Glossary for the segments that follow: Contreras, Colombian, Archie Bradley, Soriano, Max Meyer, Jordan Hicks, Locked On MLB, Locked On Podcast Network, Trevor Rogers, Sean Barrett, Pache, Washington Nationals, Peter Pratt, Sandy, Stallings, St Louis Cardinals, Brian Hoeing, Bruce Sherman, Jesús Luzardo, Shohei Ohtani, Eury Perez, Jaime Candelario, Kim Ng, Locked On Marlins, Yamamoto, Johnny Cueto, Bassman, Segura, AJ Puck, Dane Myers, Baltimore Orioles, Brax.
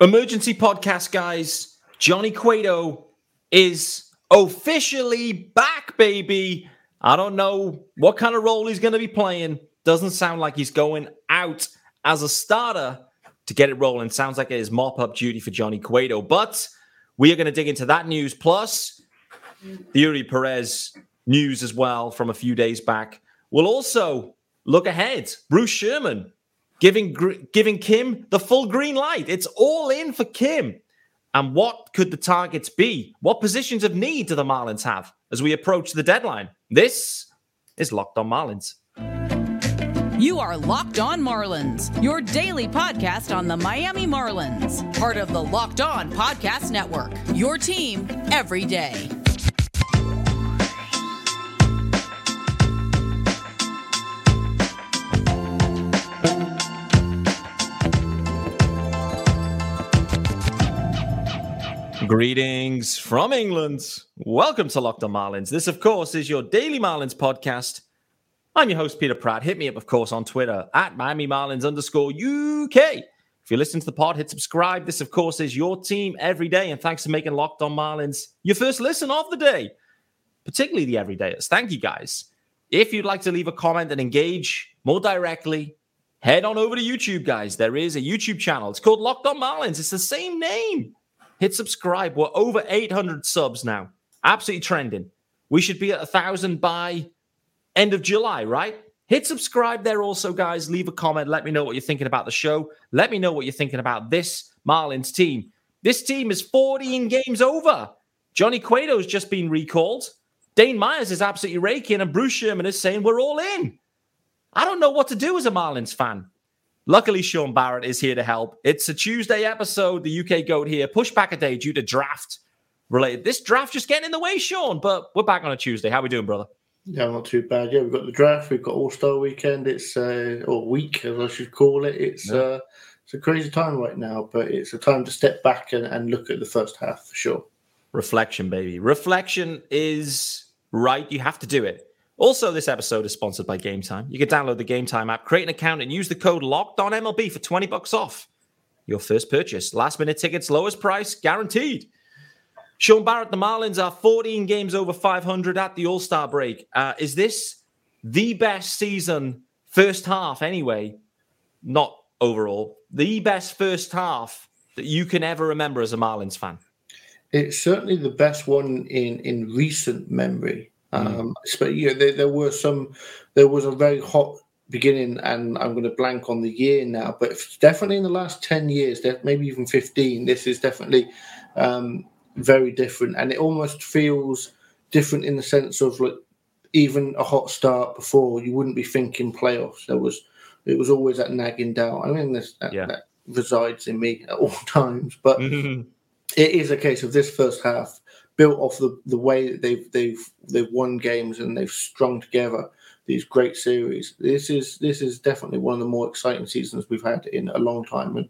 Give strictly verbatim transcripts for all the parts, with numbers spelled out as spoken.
Emergency podcast, guys. Johnny Cueto is officially back, baby. I don't know what kind of role he's going to be playing. Doesn't sound like he's going out as a starter to get it rolling. Sounds like it is mop-up duty for Johnny Cueto. But we are going to dig into that news, plus the Eury Perez news as well from a few days back. We'll also look ahead. Bruce Sherman Giving giving Kim the full green light. It's all in for Kim. And what could the targets be? What positions of need do the Marlins have as we approach the deadline? This is Locked On Marlins. You are Locked On Marlins, your daily podcast on the Miami Marlins. Part of the Locked On Podcast Network, your team every day. Greetings from England. Welcome to Locked On Marlins. This, of course, is your daily Marlins podcast. I'm your host, Peter Pratt. Hit me up, of course, on Twitter at Miami Marlins underscore U K. If you listen to the pod, hit subscribe. This, of course, is your team every day. And thanks for making Locked On Marlins your first listen of the day, particularly the everydayers. Thank you, guys. If you'd like to leave a comment and engage more directly, head on over to YouTube, guys. There is a YouTube channel. It's called Locked On Marlins. It's the same name. Hit subscribe. We're over eight hundred subs now. Absolutely trending. We should be at one thousand by end of July, right? Hit subscribe there also, guys. Leave a comment. Let me know what you're thinking about the show. Let me know what you're thinking about this Marlins team. This team is fourteen games over. Johnny Cueto's just been recalled. Dane Myers is absolutely raking, and Bruce Sherman is saying we're all in. I don't know what to do as a Marlins fan. Luckily, Sean Barrett is here to help. It's a Tuesday episode. The U K GOAT here. Push back a day due to draft related. This draft just getting in the way, Sean, but we're back on a Tuesday. How are we doing, brother? Yeah, not too bad. Yeah, we've got the draft. We've got All-Star Weekend. It's, uh, or week, as I should call it. It's yeah. uh, it's a crazy time right now, but it's a time to step back and, and look at the first half for sure. Reflection, baby. Reflection is right. You have to do it. Also, this episode is sponsored by GameTime. You can download the GameTime app, create an account, and use the code LOCKEDONMLB for twenty bucks off your first purchase. Last-minute tickets, lowest price, guaranteed. Sean Barrett, the Marlins are fourteen games over five hundred at the All-Star break. Uh, is this the best season first half anyway? Not overall. The best first half that you can ever remember as a Marlins fan? It's certainly the best one in, in recent memory. Mm-hmm. Um, but you know, there, there were some, there was a very hot beginning, and I'm going to blank on the year now, but definitely in the last ten years, maybe even fifteen, this is definitely um, very different. And it almost feels different in the sense of like even a hot start before, you wouldn't be thinking playoffs. There was, it was always that nagging doubt. I mean, this, that, yeah. that resides in me at all times, but mm-hmm. it is a case of this first half. Built off the, the way that they've they've they've won games and they've strung together these great series. This is this is definitely one of the more exciting seasons we've had in a long time, and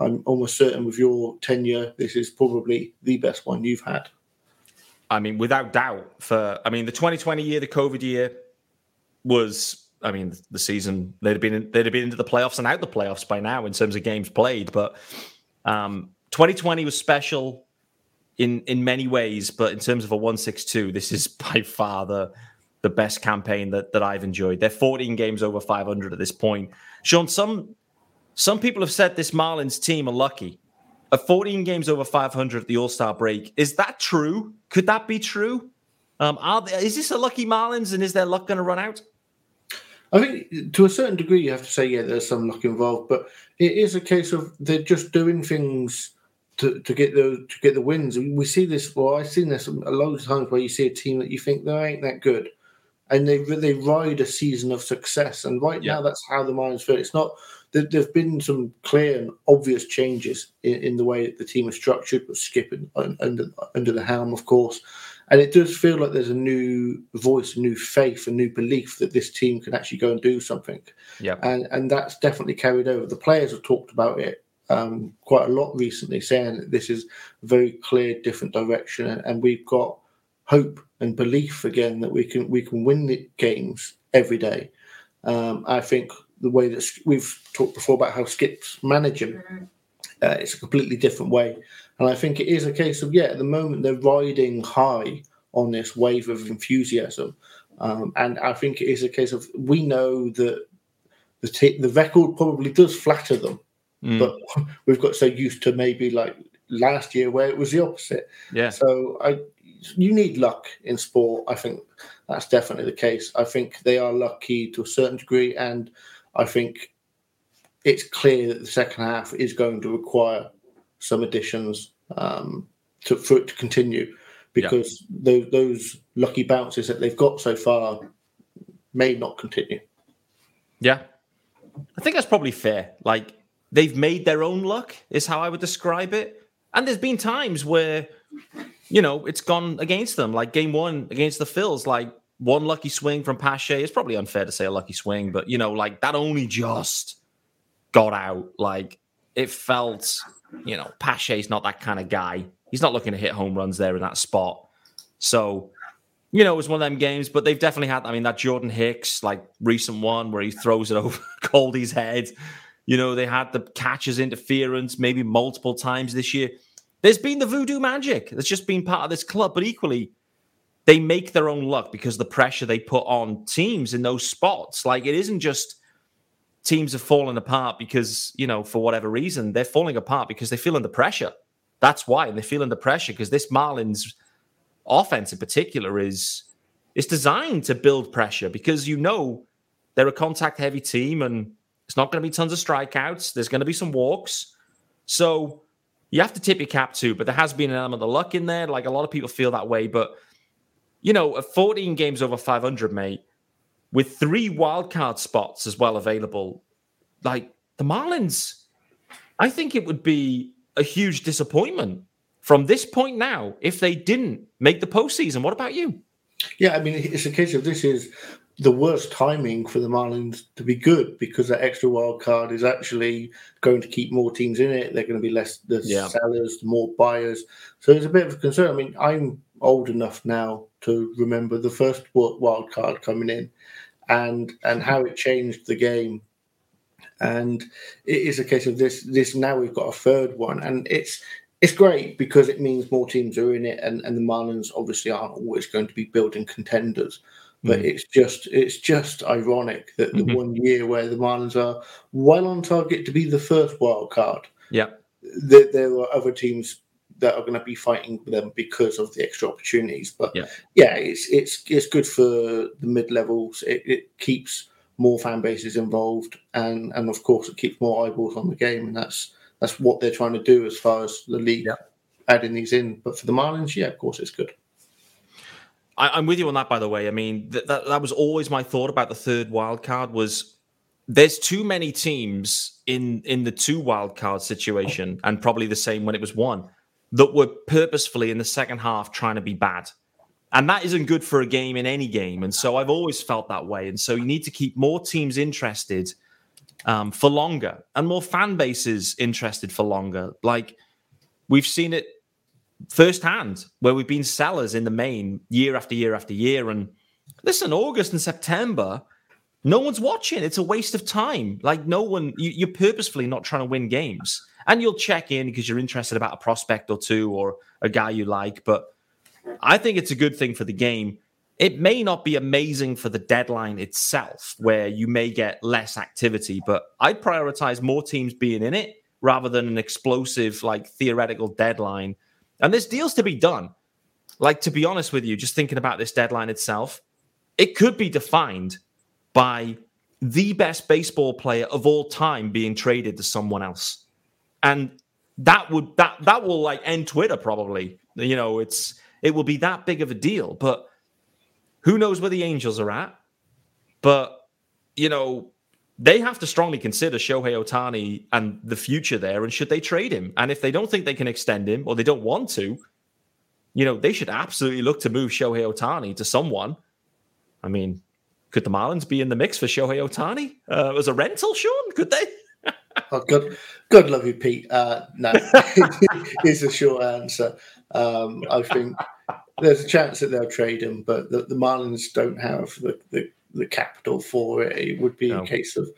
I'm almost certain with your tenure, this is probably the best one you've had. I mean, without doubt. For I mean, the twenty twenty year, the COVID year was. I mean, the season they'd have been they'd have been into the playoffs and out the playoffs by now in terms of games played. But um, twenty twenty was special. In in many ways, but in terms of a one six two, this is by far the, the best campaign that, that I've enjoyed. They're fourteen games over five hundred at this point. Sean, some some people have said this Marlins team are lucky. At fourteen games over five hundred at the All-Star break, is that true? Could that be true? Um, are they, is this a lucky Marlins, and is their luck going to run out? I think to a certain degree you have to say, yeah, there's some luck involved, but it is a case of they're just doing things To, to get the to get the wins. We see this, well, I've seen this a lot of times where you see a team that you think they ain't that good, and they they ride a season of success. And right yeah. now, that's how the Marlins feel. It's not that there, there've been some clear and obvious changes in, in the way that the team is structured, but Skip and, under under the helm, of course. And it does feel like there's a new voice, a new faith, a new belief that this team can actually go and do something. Yeah, and and that's definitely carried over. The players have talked about it Um, quite a lot recently, saying that this is a very clear, different direction, and, and we've got hope and belief again that we can we can win the games every day. Um, I think the way that we've talked before about how Skip's managing Uh, it's a completely different way. And I think it is a case of, yeah, at the moment they're riding high on this wave of enthusiasm. Um, and I think it is a case of, we know that the t- the record probably does flatter them. Mm. But we've got so used to maybe like last year where it was the opposite. Yeah. So I, you need luck in sport. I think that's definitely the case. I think they are lucky to a certain degree. And I think it's clear that the second half is going to require some additions um, to, for it to continue, because yeah. those, those lucky bounces that they've got so far may not continue. Yeah. I think that's probably fair. Like, they've made their own luck is how I would describe it. And there's been times where, you know, it's gone against them. Like game one against the Phils, like one lucky swing from Pache. It's probably unfair to say a lucky swing, but, you know, like that only just got out. Like it felt, you know, Pache's not that kind of guy. He's not looking to hit home runs there in that spot. So, you know, it was one of them games, but they've definitely had, I mean, that Jordan Hicks, like recent one where he throws it over Goldie's head. You know, they had the catcher's interference maybe multiple times this year. There's been the voodoo magic that's just been part of this club, but equally, they make their own luck because the pressure they put on teams in those spots. Like, it isn't just teams have fallen apart because, you know, for whatever reason, they're falling apart because they feel under pressure. That's why they feel under pressure, because this Marlins offense in particular is it's designed to build pressure because, you know, they're a contact-heavy team and it's not going to be tons of strikeouts. There's going to be some walks. So you have to tip your cap too, but there has been an element of luck in there. Like, a lot of people feel that way, but, you know, at fourteen games over five hundred, mate, with three wildcard spots as well available, like the Marlins, I think it would be a huge disappointment from this point now if they didn't make the postseason. What about you? Yeah, I mean, it's a case of this is the worst timing for the Marlins to be good, because that extra wild card is actually going to keep more teams in it. They're going to be less the yeah. sellers, more buyers. So there's a bit of a concern. I mean, I'm old enough now to remember the first wild card coming in and, and how it changed the game. And it is a case of this, this now we've got a third one, and it's, it's great because it means more teams are in it, and, and the Marlins obviously aren't always going to be building contenders. But it's just it's just ironic that the mm-hmm. one year where the Marlins are well on target to be the first wild card, yeah, that there are other teams that are going to be fighting them because of the extra opportunities. But yeah, yeah it's it's it's good for the mid levels. It, it keeps more fan bases involved, and, and of course it keeps more eyeballs on the game, and that's that's what they're trying to do as far as the league yeah. adding these in. But for the Marlins, yeah, of course it's good. I'm with you on that, by the way. I mean, th- that that was always my thought about the third wild card was there's too many teams in, in the two wild card situation, and probably the same when it was one, that were purposefully in the second half trying to be bad. And that isn't good for a game in any game. And so I've always felt that way. And so you need to keep more teams interested um, for longer, and more fan bases interested for longer. Like, we've seen it firsthand, where we've been sellers in the main year after year after year. And listen, August and September, no one's watching. It's a waste of time. Like, no one, you, you're purposefully not trying to win games. And you'll check in because you're interested about a prospect or two or a guy you like. But I think it's a good thing for the game. It may not be amazing for the deadline itself, where you may get less activity, but I'd prioritize more teams being in it rather than an explosive, like, theoretical deadline. And there's deals to be done. Like, to be honest with you, just thinking about this deadline itself, it could be defined by the best baseball player of all time being traded to someone else. And that would that that will like end Twitter probably. You know, it's it will be that big of a deal. But who knows where the Angels are at? But, you know, they have to strongly consider Shohei Ohtani and the future there, and should they trade him? And if they don't think they can extend him, or they don't want to, you know, they should absolutely look to move Shohei Ohtani to someone. I mean, could the Marlins be in the mix for Shohei Ohtani uh, as a rental, Sean? Could they? Oh, God, God love you, Pete. Uh, no, is the short answer. Um, I think there's a chance that they'll trade him, but the, the Marlins don't have the... the the capital for it. It would be no. a case of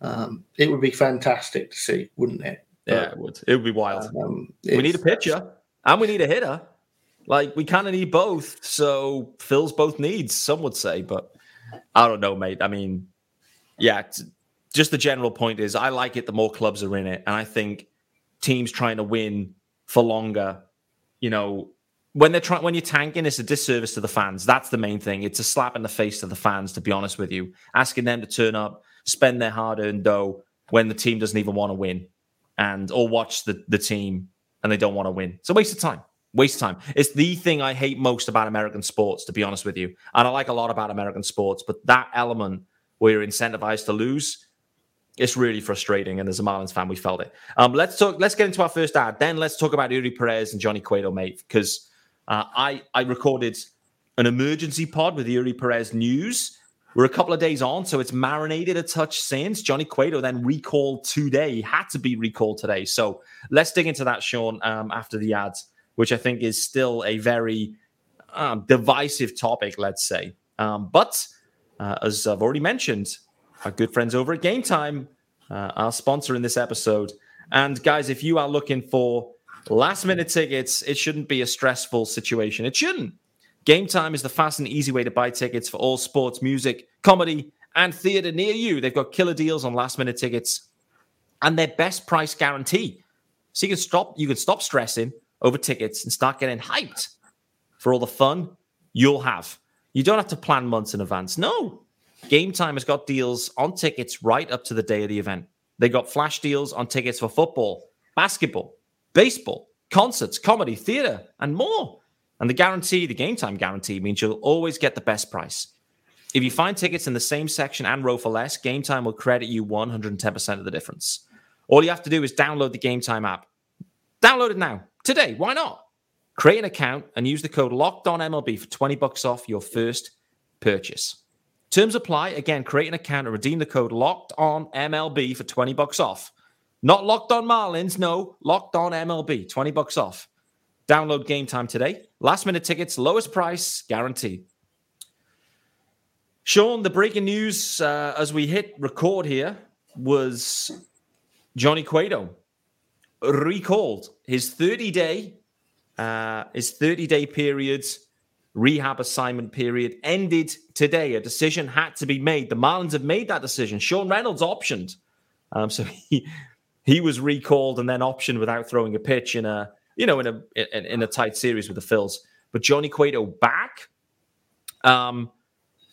um, it would be fantastic to see, wouldn't it? Yeah, it would. It would be wild. Um, we need a pitcher and we need a hitter. Like, we kind of need both. So fills both needs, some would say. But I don't know, mate. I mean, yeah, just the general point is I like it the more clubs are in it. And I think teams trying to win for longer, you know, when they're trying, when you're tanking, it's a disservice to the fans. That's the main thing. It's a slap in the face to the fans, to be honest with you. Asking them to turn up, spend their hard-earned dough when the team doesn't even want to win, and or watch the, the team and they don't want to win. It's a waste of time. Waste of time. It's the thing I hate most about American sports, to be honest with you. And I like a lot about American sports, but that element where you're incentivized to lose, it's really frustrating. And as a Marlins fan, we felt it. Um, let's talk. Let's get into our first ad. Then let's talk about Eury Perez and Johnny Cueto, mate, because Uh, I, I recorded an emergency pod with Eury Perez news. We're a couple of days on, so it's marinated a touch since. Johnny Cueto then recalled today. He had to be recalled today. So let's dig into that, Sean, um, after the ads, which I think is still a very um, divisive topic, let's say. Um, but uh, as I've already mentioned, our good friends over at GameTime, uh, our sponsor in this episode. And guys, if you are looking for last-minute tickets, it shouldn't be a stressful situation. It shouldn't. Game Time is the fast and easy way to buy tickets for all sports, music, comedy, and theater near you. They've got killer deals on last-minute tickets and their best price guarantee. So you can stop, you can stop stressing over tickets and start getting hyped for all the fun you'll have. You don't have to plan months in advance. No. Game Time has got deals on tickets right up to the day of the event. They got flash deals on tickets for football, basketball, baseball, concerts, comedy, theater, and more. And the guarantee, the Game Time guarantee, means you'll always get the best price. If you find tickets in the same section and row for less, Game Time will credit you one hundred ten percent of the difference. All you have to do is download the Game Time app. Download it now, today. Why not? Create an account and use the code LOCKEDONMLB for twenty bucks off your first purchase. Terms apply. Again, create an account and redeem the code LOCKEDONMLB for twenty bucks off. Not Locked On Marlins, no, Locked On M L B, twenty bucks off. Download Game Time today. Last minute tickets, lowest price, guaranteed. Sean, the breaking news uh, as we hit record here was Johnny Cueto recalled. His thirty-day uh, his thirty-day period, rehab assignment period, ended today. A decision had to be made. The Marlins have made that decision. Sean Reynolds optioned. Um, so he... He was recalled and then optioned without throwing a pitch in a, you know, in a in, in a tight series with the Phils. But Johnny Cueto back. Um,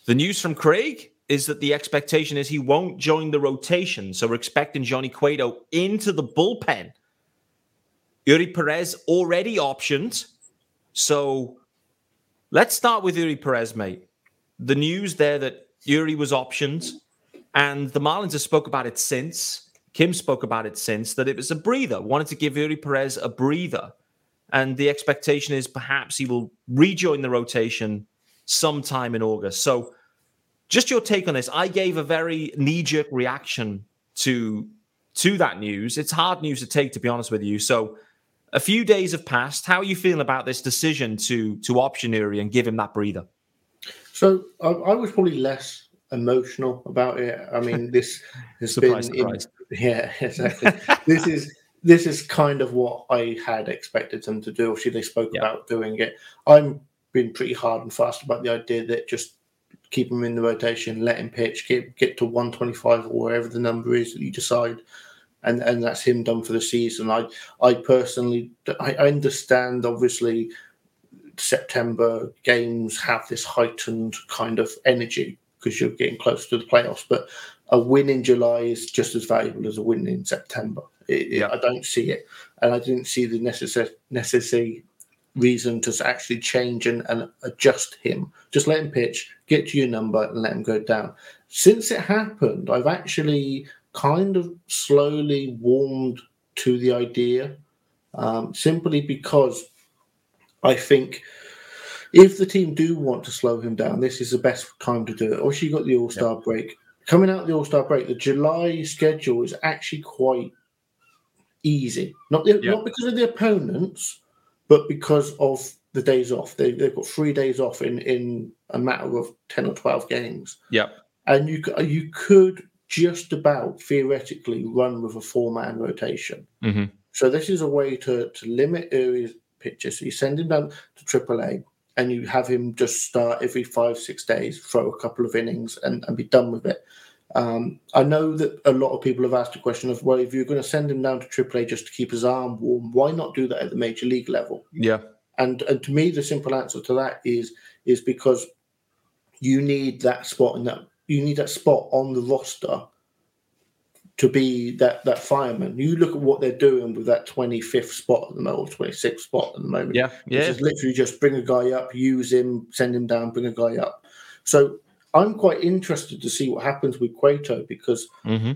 the news from Craig is that the expectation is he won't join the rotation. So we're expecting Johnny Cueto into the bullpen. Eury Perez already optioned. So let's start with Eury Perez, mate. The news there that Eury was optioned, and the Marlins have spoke about it since. Kim spoke about it since, that it was a breather. Wanted to give Eury Perez a breather. And the expectation is perhaps he will rejoin the rotation sometime in August. So just your take on this. I gave a very knee-jerk reaction to, to that news. It's hard news to take, to be honest with you. So a few days have passed. How are you feeling about this decision to, to option Eury and give him that breather? So I, I was probably less emotional about it. I mean, this has surprise, been... Surprise. In- Yeah, exactly. this is this is kind of what I had expected them to do. Obviously, they spoke yeah. about doing it. I'm been pretty hard and fast about the idea that just keep him in the rotation, let him pitch, get get to one twenty-five or wherever the number is that you decide, and, and that's him done for the season. I I personally I understand obviously September games have this heightened kind of energy because you're getting close to the playoffs, but a win in July is just as valuable as a win in September. It, yeah. it, I don't see it. And I didn't see the necessary, necessary reason to actually change and, and adjust him. Just let him pitch, get to your number, and let him go down. Since it happened, I've actually kind of slowly warmed to the idea, um, simply because I think if the team do want to slow him down, this is the best time to do it. Obviously, you've got the All-Star yeah. break. Coming out of the All-Star break, the July schedule is actually quite easy. Not the, yeah. not because of the opponents, but because of the days off. They, they've got three days off in, in a matter of ten or twelve games. Yeah, and you you could just about theoretically run with a four-man rotation. Mm-hmm. So this is a way to, to limit Eury's pitches. So you send him down to triple A and you have him just start every five, six days, throw a couple of innings and, and be done with it. Um, I know that a lot of people have asked the question of, well, if you're going to send him down to triple A just to keep his arm warm, why not do that at the major league level? Yeah. And, and to me, the simple answer to that is is because you need that spot in that you need that spot on the roster to be that, that fireman. You look at what they're doing with that twenty-fifth spot at the moment, or twenty-sixth spot at the moment. Yeah, yeah. Which is literally just bring a guy up, use him, send him down, bring a guy up. So I'm quite interested to see what happens with Cueto because mm-hmm.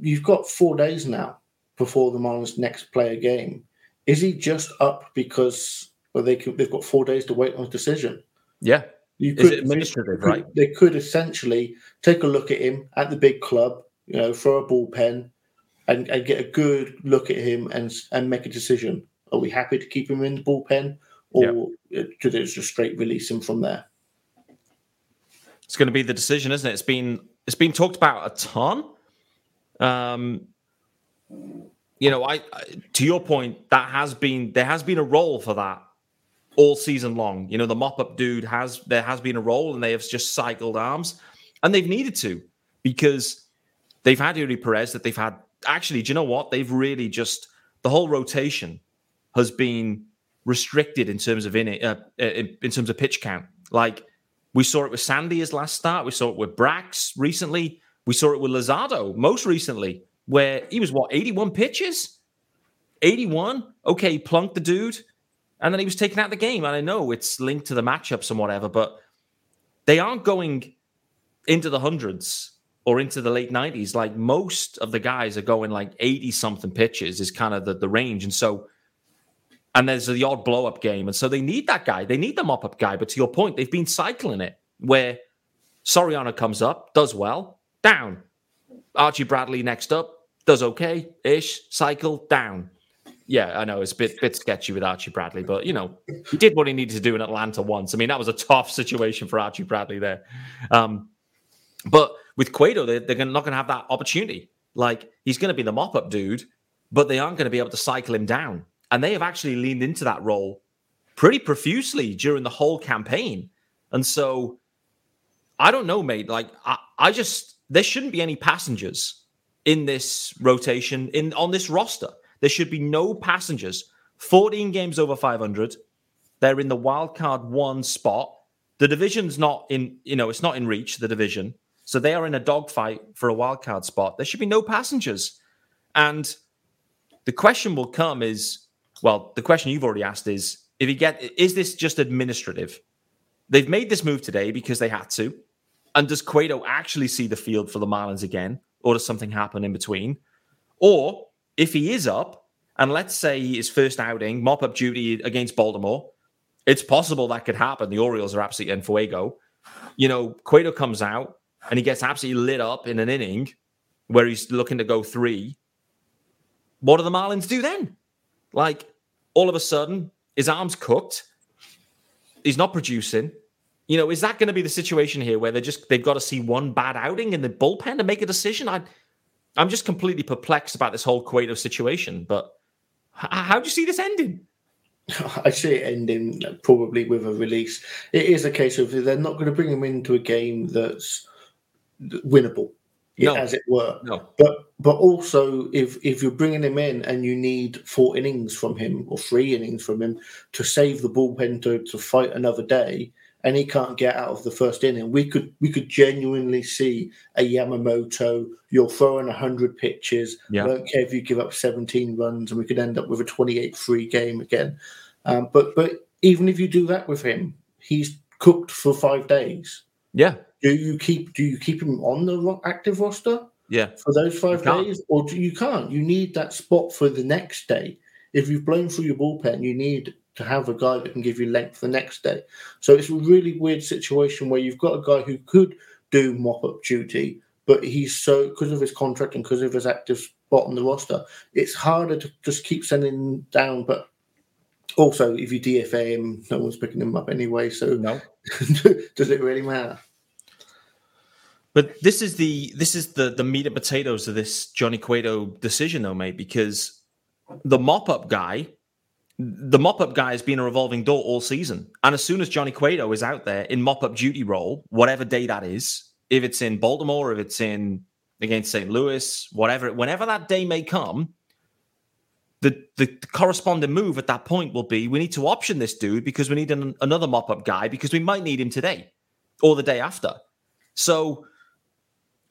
you've got four days now before the Marlins' next player game. Is he just up because well, they can, they've got four days to wait on a decision? Yeah. You could, Is it administrative, right? They could essentially take a look at him at the big club, you know, throw a bullpen and, and get a good look at him and and make a decision. Are we happy to keep him in the bullpen or yeah. should they just straight release him from there? It's going to be the decision, isn't it? It's been it's been talked about a ton. Um, you know, I, I to your point, that has been there has been a role for that. All season long, you know, the mop-up dude has, there has been a role and they have just cycled arms and they've needed to because they've had Eury Perez that they've had. Actually, do you know what? They've really just, the whole rotation has been restricted in terms of in it, uh, in, in terms of pitch count. Like we saw it with Sandy his last start. We saw it with Brax recently. We saw it with Luzardo most recently where he was, what, eighty-one pitches? eighty-one? Okay, plunk the dude. And then he was taken out of the game. And I know it's linked to the matchups and whatever, but they aren't going into the hundreds or into the late nineties. Like most of the guys are going like eighty-something pitches is kind of the, the range. And so, and there's the odd blow-up game. And so they need that guy. They need the mop-up guy. But to your point, they've been cycling it where Soriano comes up, does well, down. Archie Bradley next up, does okay-ish, cycle, down. Yeah, I know it's a bit bit sketchy with Archie Bradley, but you know he did what he needed to do in Atlanta once. I mean, that was a tough situation for Archie Bradley there. Um, but with Cueto, they're, they're not going to have that opportunity. Like he's going to be the mop-up dude, but they aren't going to be able to cycle him down. And they have actually leaned into that role pretty profusely during the whole campaign. And so I don't know, mate. Like I, I just there shouldn't be any passengers in this rotation in on this roster. There should be no passengers. fourteen games over five hundred. They're in the wild card one spot. The division's not in, you know, it's not in reach, the division. So they are in a dogfight for a wild card spot. There should be no passengers. And the question will come is, well, the question you've already asked is, if you get, is this just administrative? They've made this move today because they had to. And does Cueto actually see the field for the Marlins again? Or does something happen in between? Or if he is up, and let's say his first outing, mop-up duty against Baltimore, it's possible that could happen. The Orioles are absolutely en fuego. You know, Cueto comes out, and he gets absolutely lit up in an inning where he's looking to go three. What do the Marlins do then? Like, all of a sudden, his arm's cooked. He's not producing. You know, is that going to be the situation here where they're just, they've got to see one bad outing in the bullpen to make a decision? I'd... I'm just completely perplexed about this whole Cueto situation, but h- how do you see this ending? I see it ending probably with a release. It is a case of they're not going to bring him into a game that's winnable, no. as it were. No. But but also, if, if you're bringing him in and you need four innings from him or three innings from him to save the bullpen to, to fight another day, and he can't get out of the first inning. We could we could genuinely see a Yamamoto, you're throwing one hundred pitches, yeah. I don't care if you give up seventeen runs, and we could end up with a twenty-eight three game again. Um, but but even if you do that with him, he's cooked for five days. Yeah. Do you keep do you keep him on the ro- active roster? Yeah. For those five days? Or do you can't? You need that spot for the next day. If you've blown through your bullpen, you need to have a guy that can give you length the next day. So it's a really weird situation where you've got a guy who could do mop-up duty, but he's so, because of his contract and because of his active spot on the roster, it's harder to just keep sending him down. But also, if you D F A him, no one's picking him up anyway, so no. Does it really matter? But this is the this is the the meat and potatoes of this Johnny Cueto decision, though, mate, because the mop-up guy, the mop-up guy has been a revolving door all season. And as soon as Johnny Cueto is out there in mop-up duty role, whatever day that is, if it's in Baltimore, if it's in against Saint Louis, whatever, whenever that day may come, the, the corresponding move at that point will be, we need to option this dude because we need an, another mop-up guy because we might need him today or the day after. So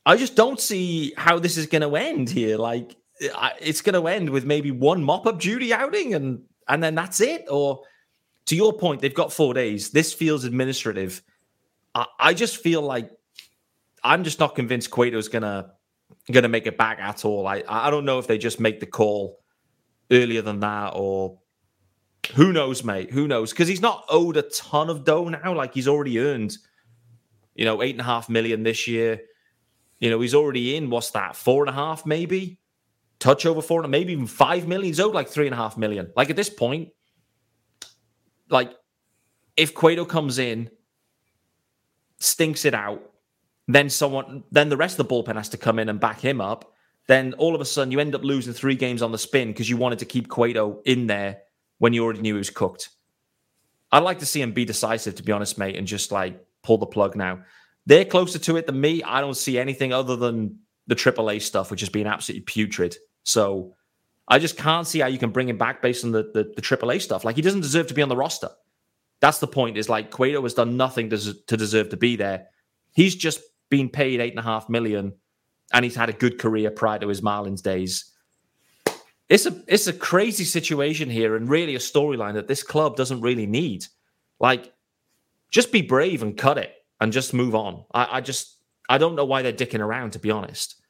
I just don't see how this is going to end here. Like, it's going to end with maybe one mop-up duty outing and and then that's it. Or to your point, they've got four days. This feels administrative. I, I just feel like I'm just not convinced Cueto's going to going to make it back at all. I I don't know if they just make the call earlier than that or who knows, mate. Who knows? Because he's not owed a ton of dough now. Like, he's already earned, you know, eight and a half million this year. You know, he's already in, what's that, four and a half maybe? Touch over four, and maybe even five million. He's owed like three and a half million. Like, at this point, like, if Cueto comes in, stinks it out, then someone, then the rest of the bullpen has to come in and back him up. Then all of a sudden you end up losing three games on the spin because you wanted to keep Cueto in there when you already knew he was cooked. I'd like to see him be decisive, to be honest, mate, and just like pull the plug now. They're closer to it than me. I don't see anything other than the triple A stuff, which has been absolutely putrid. So I just can't see how you can bring him back based on the, the, the triple A stuff. Like, he doesn't deserve to be on the roster. That's the point, is like, Cueto has done nothing to, to deserve to be there. He's just been paid eight and a half million and he's had a good career prior to his Marlins days. It's a, it's a crazy situation here and really a storyline that this club doesn't really need. Like, just be brave and cut it and just move on. I, I just, I don't know why they're dicking around, to be honest.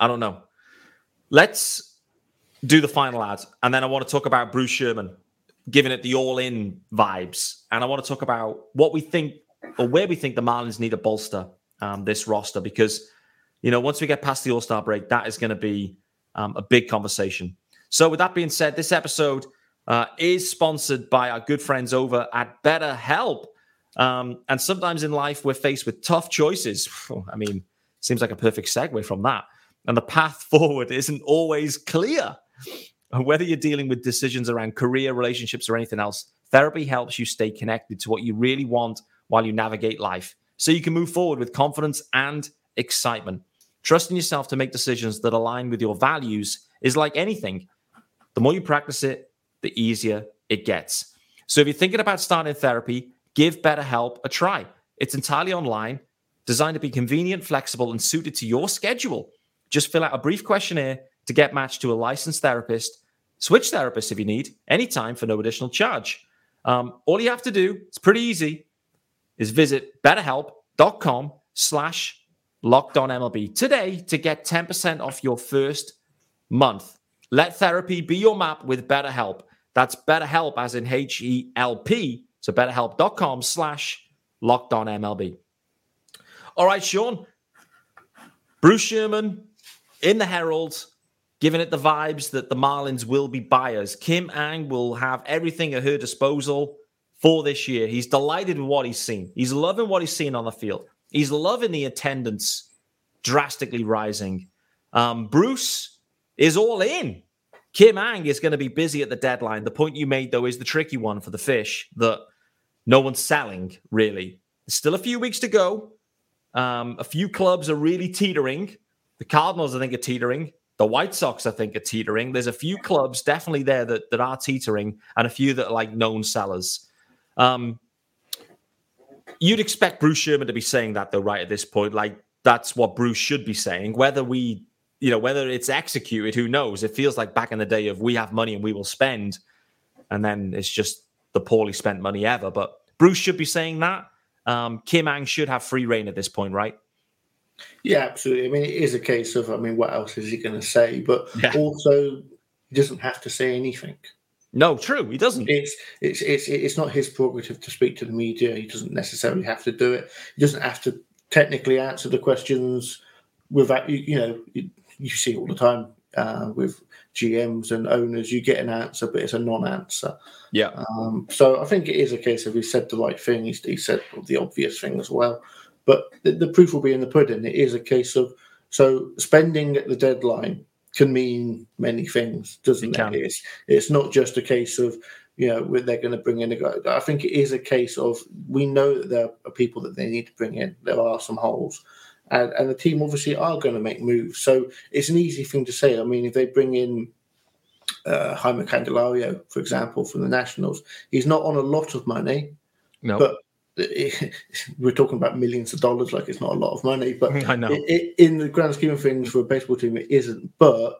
I don't know. Let's do the final ad. And then I want to talk about Bruce Sherman, giving it the all-in vibes. And I want to talk about what we think or where we think the Marlins need to bolster um, this roster. Because, you know, once we get past the All-Star break, that is going to be um, a big conversation. So with that being said, this episode uh, is sponsored by our good friends over at BetterHelp. Um, and sometimes in life, we're faced with tough choices. I mean, seems like a perfect segue from that. And the path forward isn't always clear. Whether you're dealing with decisions around career, relationships, or anything else, therapy helps you stay connected to what you really want while you navigate life, so you can move forward with confidence and excitement. Trusting yourself to make decisions that align with your values is like anything. The more you practice it, the easier it gets. So if you're thinking about starting therapy, give BetterHelp a try. It's entirely online, designed to be convenient, flexible, and suited to your schedule. Just fill out a brief questionnaire to get matched to a licensed therapist. Switch therapists if you need, anytime for no additional charge. Um, all you have to do, it's pretty easy, is visit betterhelp.com slash LockedOnMLB today to get ten percent off your first month. Let therapy be your map with BetterHelp. That's BetterHelp as in H E L P. So betterhelp.com slash LockedOnMLB. All right, Sean. Bruce Sherman in the Herald, giving it the vibes that the Marlins will be buyers. Kim Ng will have everything at her disposal for this year. He's delighted with what he's seen. He's loving what he's seen on the field. He's loving the attendance drastically rising. Um, Bruce is all in. Kim Ng is going to be busy at the deadline. The point you made, though, is the tricky one for the Fish, that no one's selling, really. There's still a few weeks to go. Um, a few clubs are really teetering. The Cardinals, I think, are teetering. The White Sox, I think, are teetering. There's a few clubs definitely there that, that are teetering and a few that are like known sellers. Um, you'd expect Bruce Sherman to be saying that, though, right at this point. Like, that's what Bruce should be saying. Whether we, you know, whether it's executed, who knows? It feels like back in the day of we have money and we will spend. And then it's just the poorly spent money ever. But Bruce should be saying that. Um, Kim Ng should have free reign at this point, right? Yeah, absolutely. I mean, it is a case of, I mean, what else is he going to say? But yeah. Also, he doesn't have to say anything. No, true, he doesn't. It's it's it's it's not his prerogative to speak to the media. He doesn't necessarily have to do it. He doesn't have to technically answer the questions. Without you, you know, you, you see all the time uh, with G Ms and owners, you get an answer, but it's a non-answer. Yeah. Um, so I think it is a case of he said the right thing. He, he said the obvious thing as well. But the, the proof will be in the pudding. It is a case of, so spending at the deadline can mean many things, doesn't it? it? It's, it's not just a case of, you know, they're going to bring in a guy. I think it is a case of, we know that there are people that they need to bring in. There are some holes. And, and the team obviously are going to make moves. So it's an easy thing to say. I mean, if they bring in uh, Jaime Candelario, for example, from the Nationals, he's not on a lot of money. No. But it, we're talking about millions of dollars, like it's not a lot of money. But I know. It, it, in the grand scheme of things for a baseball team, it isn't. But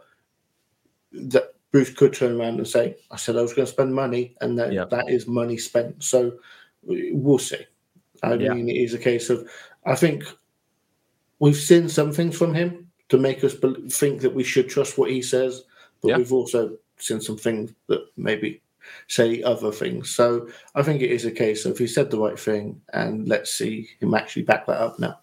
that Bruce could turn around and say, I said I was going to spend money, and that, yep. that is money spent. So we'll see. I yeah. mean, it is a case of, I think... We've seen some things from him to make us think that we should trust what he says, but yeah. we've also seen some things that maybe say other things. So I think it is a case of he said the right thing, and let's see him actually back that up now.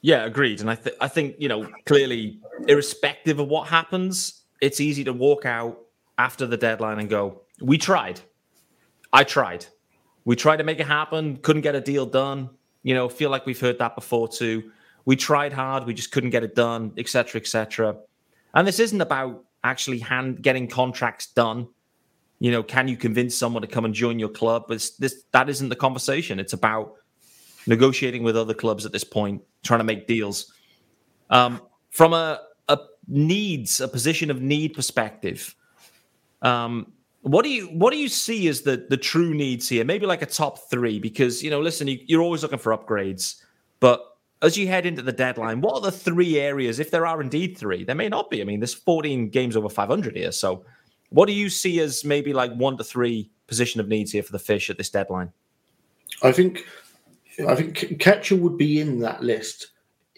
Yeah, agreed. And I, th- I think, you know, clearly, irrespective of what happens, it's easy to walk out after the deadline and go, we tried. I tried. We tried to make it happen, couldn't get a deal done. You know, feel like we've heard that before too. We tried hard, we just couldn't get it done, et cetera, et cetera. And this isn't about actually hand getting contracts done. You know, can you convince someone to come and join your club? But this, that isn't the conversation. It's about negotiating with other clubs at this point, trying to make deals. Um, from a, a needs, a position of need perspective, um, what do you what do you see as the the true needs here? Maybe like a top three, because, you know, listen, you, you're always looking for upgrades, but as you head into the deadline, what are the three areas, if there are indeed three? There may not be. I mean, there's fourteen games over five hundred here. So what do you see as maybe like one to three position of needs here for the Fish at this deadline? I think I think catcher would be in that list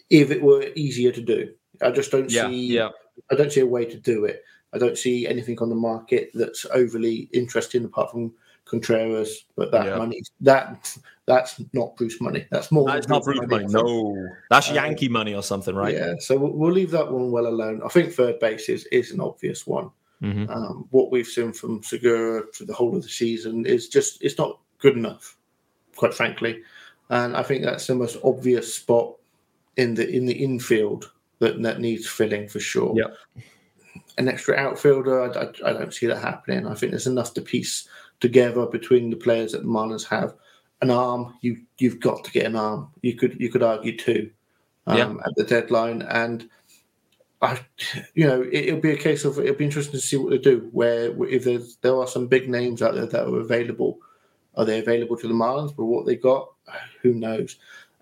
if it were easier to do. I just don't yeah, see yeah. I don't see a way to do it. I don't see anything on the market that's overly interesting apart from Contreras, but that yeah. money, that that's not Bruce money. That's more. That's not Bruce money. money. No, that's uh, Yankee money or something, right? Yeah. So we'll, we'll leave that one well alone. I think third base is, is an obvious one. Mm-hmm. Um, what we've seen from Segura for the whole of the season is just it's not good enough, quite frankly. And I think that's the most obvious spot in the in the infield that that needs filling for sure. Yep. An extra outfielder, I, I, I don't see that happening. I think there's enough to piece together between the players that the Marlins have. An arm, you, you've got to get an arm. You could you could argue two um, yeah. at the deadline. And, I, you know, it, it'll be a case of, it'll be interesting to see what they do, where if there's, there are some big names out there that are available. Are they available to the Marlins? But what they got, who knows?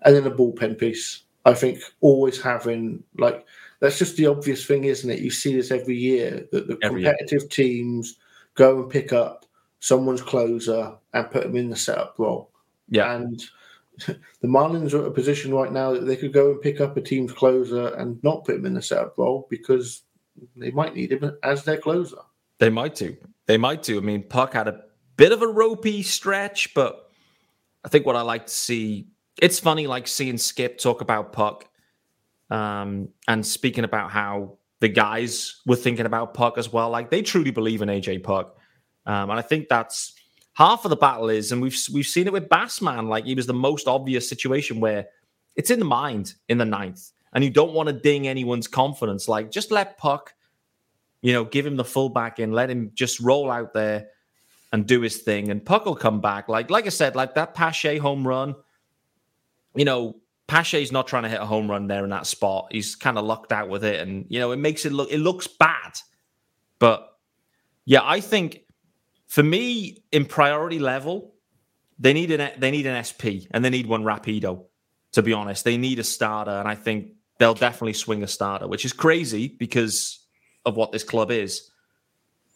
And then a bullpen piece. I think always having, like, that's just the obvious thing, isn't it? You see this every year, that the every competitive year. teams go and pick up someone's closer and put them in the setup role. Yeah. And the Marlins are at a position right now that they could go and pick up a team's closer and not put him in the setup role because they might need him as their closer. They might do. They might do. I mean, Puck had a bit of a ropey stretch, but I think what I like to see, it's funny, like seeing Skip talk about Puck um, and speaking about how the guys were thinking about Puck as well. Like, they truly believe in A J Puck. Um, and I think that's half of the battle is, and we've we've seen it with Bassman. Like, he was the most obvious situation where it's in the mind in the ninth, and you don't want to ding anyone's confidence. Like, just let Puck, you know, give him the full back in, let him just roll out there and do his thing, and Puck will come back. Like, like I said, like that Pache home run. You know, Pache's not trying to hit a home run there in that spot. He's kind of lucked out with it, and you know, it makes it look it looks bad. But yeah, I think. For me, in priority level, they need an they need an S P and they need one rapido. To be honest, they need a starter, and I think they'll definitely swing a starter, which is crazy because of what this club is.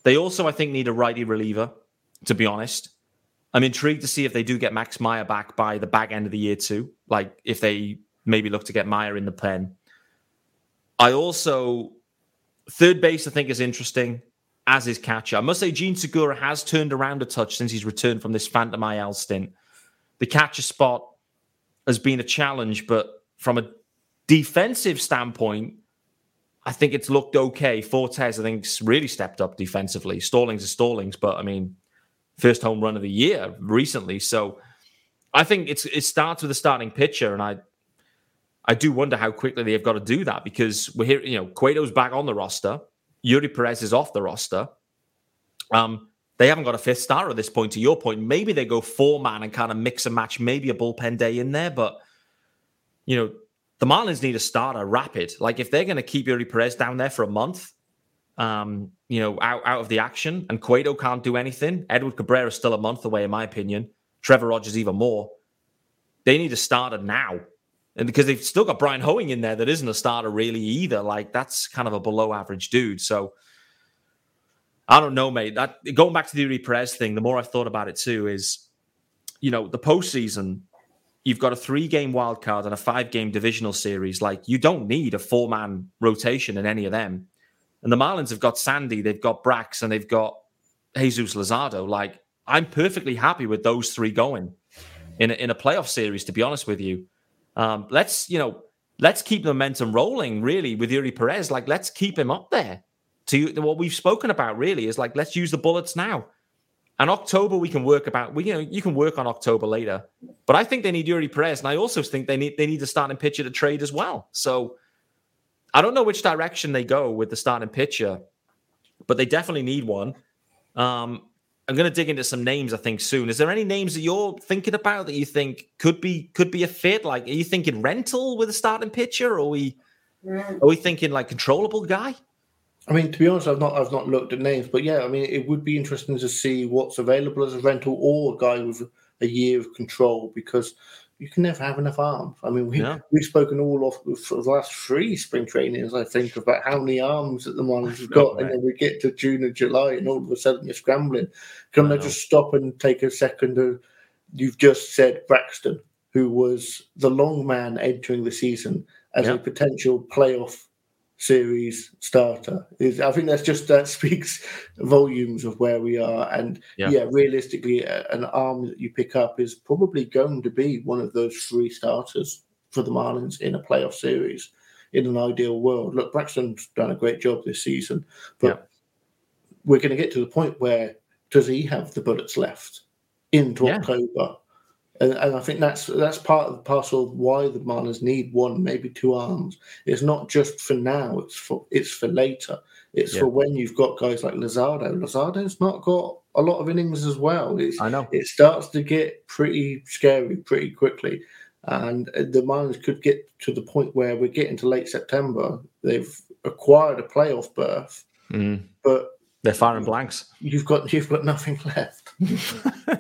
They also, I think, need a righty reliever. To be honest, I'm intrigued to see if they do get Max Meyer back by the back end of the year too. Like if they maybe look to get Meyer in the pen. I also third base, I think, is interesting. As his catcher. I must say, Gene Segura has turned around a touch since he's returned from this phantom I L stint. The catcher spot has been a challenge, but from a defensive standpoint, I think it's looked okay. Fortes, I think, really stepped up defensively. Stallings is Stallings, but I mean, first home run of the year recently. So I think it's it starts with a starting pitcher, and I I do wonder how quickly they've got to do that, because we're here, you know, Cueto's back on the roster. Eury Perez is off the roster. Um, they haven't got a fifth starter at this point, to your point. Maybe they go four-man and kind of mix and match, maybe a bullpen day in there. But, you know, the Marlins need a starter rapid. Like, if they're going to keep Eury Perez down there for a month, um, you know, out, out of the action, and Cueto can't do anything, Edward Cabrera's still a month away, in my opinion. Trevor Rogers even more. They need a starter now. And because they've still got Brian Hoeing in there that isn't a starter really either. Like, that's kind of a below average dude. So I don't know, mate. That, going back to the Eury Perez thing, the more I've thought about it too is, you know, the postseason, you've got a three-game wild card and a five-game divisional series. Like, you don't need a four-man rotation in any of them. And the Marlins have got Sandy, they've got Brax, and they've got Jesús Luzardo. Like, I'm perfectly happy with those three going in a, in a playoff series, to be honest with you. Um, let's, you know, let's keep the momentum rolling, really, with Eury Perez. Like, let's keep him up there. To what we've spoken about, really, is like, let's use the bullets now. And October, we can work about, we, you know, you can work on October later. But I think they need Eury Perez, and I also think they need they need a starting pitcher to trade as well. So I don't know which direction they go with the starting pitcher, but they definitely need one. Um, I'm going to dig into some names, I think, soon. Is there any names that you're thinking about that you think could be could be a fit? Like, are you thinking rental with a starting pitcher, or are we are we thinking like controllable guy? I mean, to be honest, I've not I've not looked at names, but yeah, I mean, it would be interesting to see what's available as a rental or a guy with a year of control, because you can never have enough arms. I mean, we, yeah. we've spoken all off for the last three spring trainings, I think, about how many arms that the Marlins have got, right. And then we get to June and July, and all of a sudden you're scrambling. Can wow. they just stop and take a second? Of, you've just said Braxton, who was the long man entering the season as yeah. a potential playoff series starter. Is I think that's just that speaks volumes of where we are, and yeah, yeah realistically, an arm that you pick up is probably going to be one of those three starters for the Marlins in a playoff series in an ideal world. Look, Braxton's done a great job this season, but yeah. we're going to get to the point where does he have the bullets left into yeah. October? And, and I think that's that's part of the parcel of why the Marlins need one, maybe two arms. It's not just for now. It's for it's for later. It's yeah. for when you've got guys like Luzardo. Luzardo's not got a lot of innings as well. It's, I know. It starts to get pretty scary pretty quickly. And the Marlins could get to the point where we're getting to late September. They've acquired a playoff berth, mm. but... they're firing blanks. You've got you've got nothing left.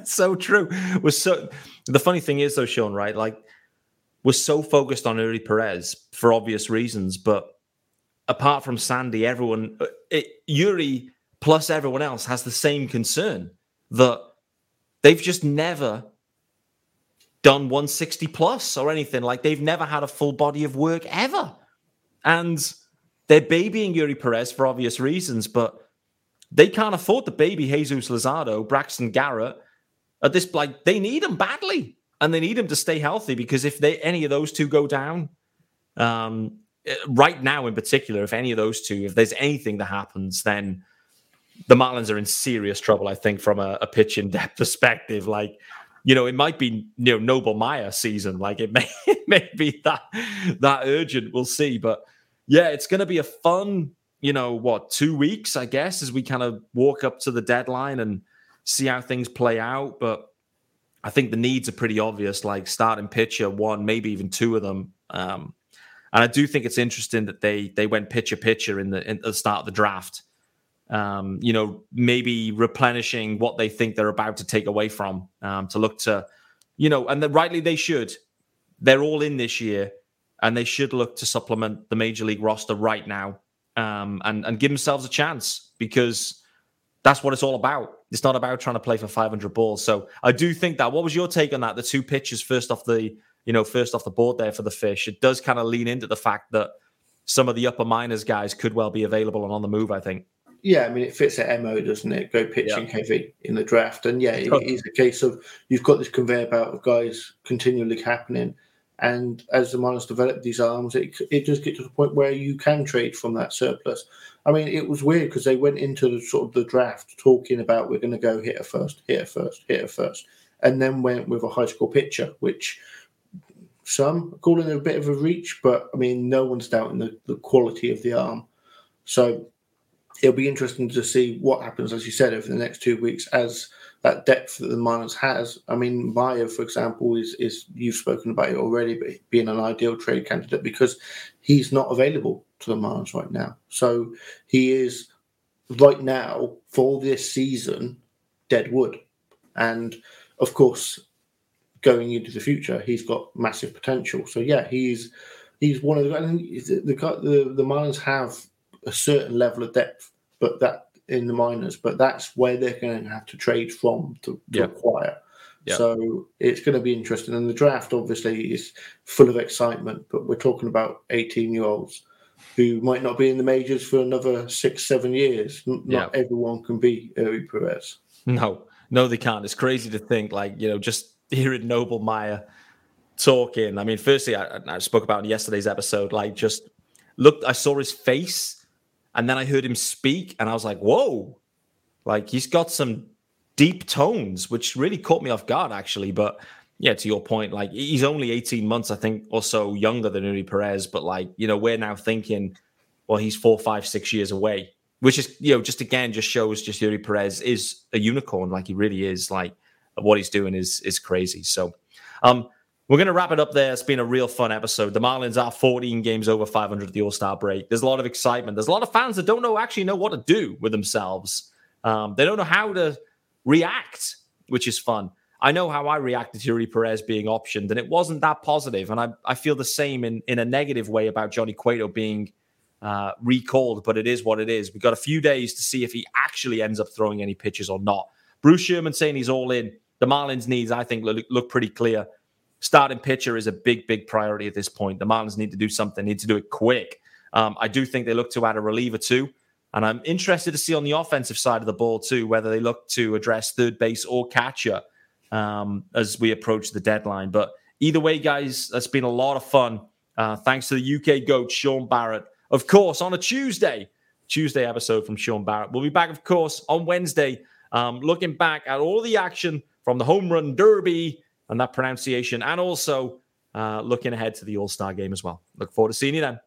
So true. We're so the funny thing is though, Sean, right? Like, we're so focused on Eury Perez for obvious reasons, but apart from Sandy, everyone, it, Eury plus everyone else has the same concern that they've just never done one sixty plus or anything. Like, they've never had a full body of work ever, and they're babying Eury Perez for obvious reasons, but they can't afford the baby Jesús Luzardo, Braxton Garrett. At this, like, they need him badly, and they need him to stay healthy, because if they any of those two go down, um, right now in particular, if any of those two, if there's anything that happens, then the Marlins are in serious trouble, I think, from a, a pitch in depth perspective. Like, you know, it might be, you know, Noble Meyer season. Like, it may it may be that that urgent. We'll see, but yeah, it's going to be a fun, you know, what, two weeks, I guess, as we kind of walk up to the deadline and see how things play out. But I think the needs are pretty obvious, like starting pitcher, one, maybe even two of them. Um, and I do think it's interesting that they they went pitcher-pitcher in the, in the start of the draft, um, you know, maybe replenishing what they think they're about to take away from, um, to look to, you know, and rightly they should. They're all in this year, and they should look to supplement the Major League roster right now. Um, and, and give themselves a chance, because that's what it's all about. It's not about trying to play for five hundred balls. So I do think that. What was your take on that? The two pitches first off the, you know, first off the board there for the Fish. It does kind of lean into the fact that some of the upper minors guys could well be available and on the move, I think. Yeah, I mean, it fits that M O, doesn't it? Go pitching yeah. heavy in the draft. And yeah, it oh. is a case of you've got this conveyor belt of guys continually happening. And as the Marlins develop these arms, it it does get to the point where you can trade from that surplus. I mean, it was weird because they went into the sort of the draft talking about we're going to go hitter first, hitter first, hitter first, and then went with a high school pitcher, which some calling it a bit of a reach, but I mean, no one's doubting the, the quality of the arm. So it'll be interesting to see what happens, as you said, over the next two weeks as that depth that the Marlins has. I mean, Meyer, for example, is, is you've spoken about it already, but being an ideal trade candidate because he's not available to the Marlins right now. So he is right now for this season dead wood, and of course, going into the future, he's got massive potential. So yeah, he's he's one of the and the, the the Marlins have a certain level of depth, but that in the minors, but that's where they're going to have to trade from to, to yeah. acquire. Yeah. So it's going to be interesting, and the draft obviously is full of excitement. But we're talking about eighteen-year-olds who might not be in the majors for another six, seven years. Not yeah. everyone can be Eury Perez. No, no, they can't. It's crazy to think, like, you know, just hearing Noble Meyer talking. I mean, firstly, I, I spoke about in yesterday's episode, like, just looked, I saw his face, and then I heard him speak, and I was like, whoa, like, he's got some deep tones, which really caught me off guard, actually. But yeah, to your point, like, he's only eighteen months, I think, or so younger than Eury Perez. But, like, you know, we're now thinking, well, he's four, five, six years away, which is, you know, just again, just shows just Eury Perez is a unicorn. Like, he really is. Like, what he's doing is is crazy. So um, we're going to wrap it up there. It's been a real fun episode. The Marlins are fourteen games over five hundred at the All-Star break. There's a lot of excitement. There's a lot of fans that don't know actually know what to do with themselves. Um, they don't know how to react, which is fun. I know how I reacted to Eury Perez being optioned, and it wasn't that positive. And I, I feel the same in, in a negative way about Johnny Cueto being uh, recalled, but it is what it is. We've got a few days to see if he actually ends up throwing any pitches or not. Bruce Sherman saying he's all in. The Marlins' needs, I think, look, look pretty clear. Starting pitcher is a big, big priority at this point. The Marlins need to do something. They need to do it quick. Um, I do think they look to add a reliever too. And I'm interested to see on the offensive side of the ball too, whether they look to address third base or catcher um, as we approach the deadline. But either way, guys, that's been a lot of fun. Uh, thanks to the U K GOAT, Sean Barrett. Of course, on a Tuesday, Tuesday episode from Sean Barrett. We'll be back, of course, on Wednesday, um, looking back at all the action from the Home Run Derby and that pronunciation, and also uh, looking ahead to the All-Star Game as well. Look forward to seeing you then.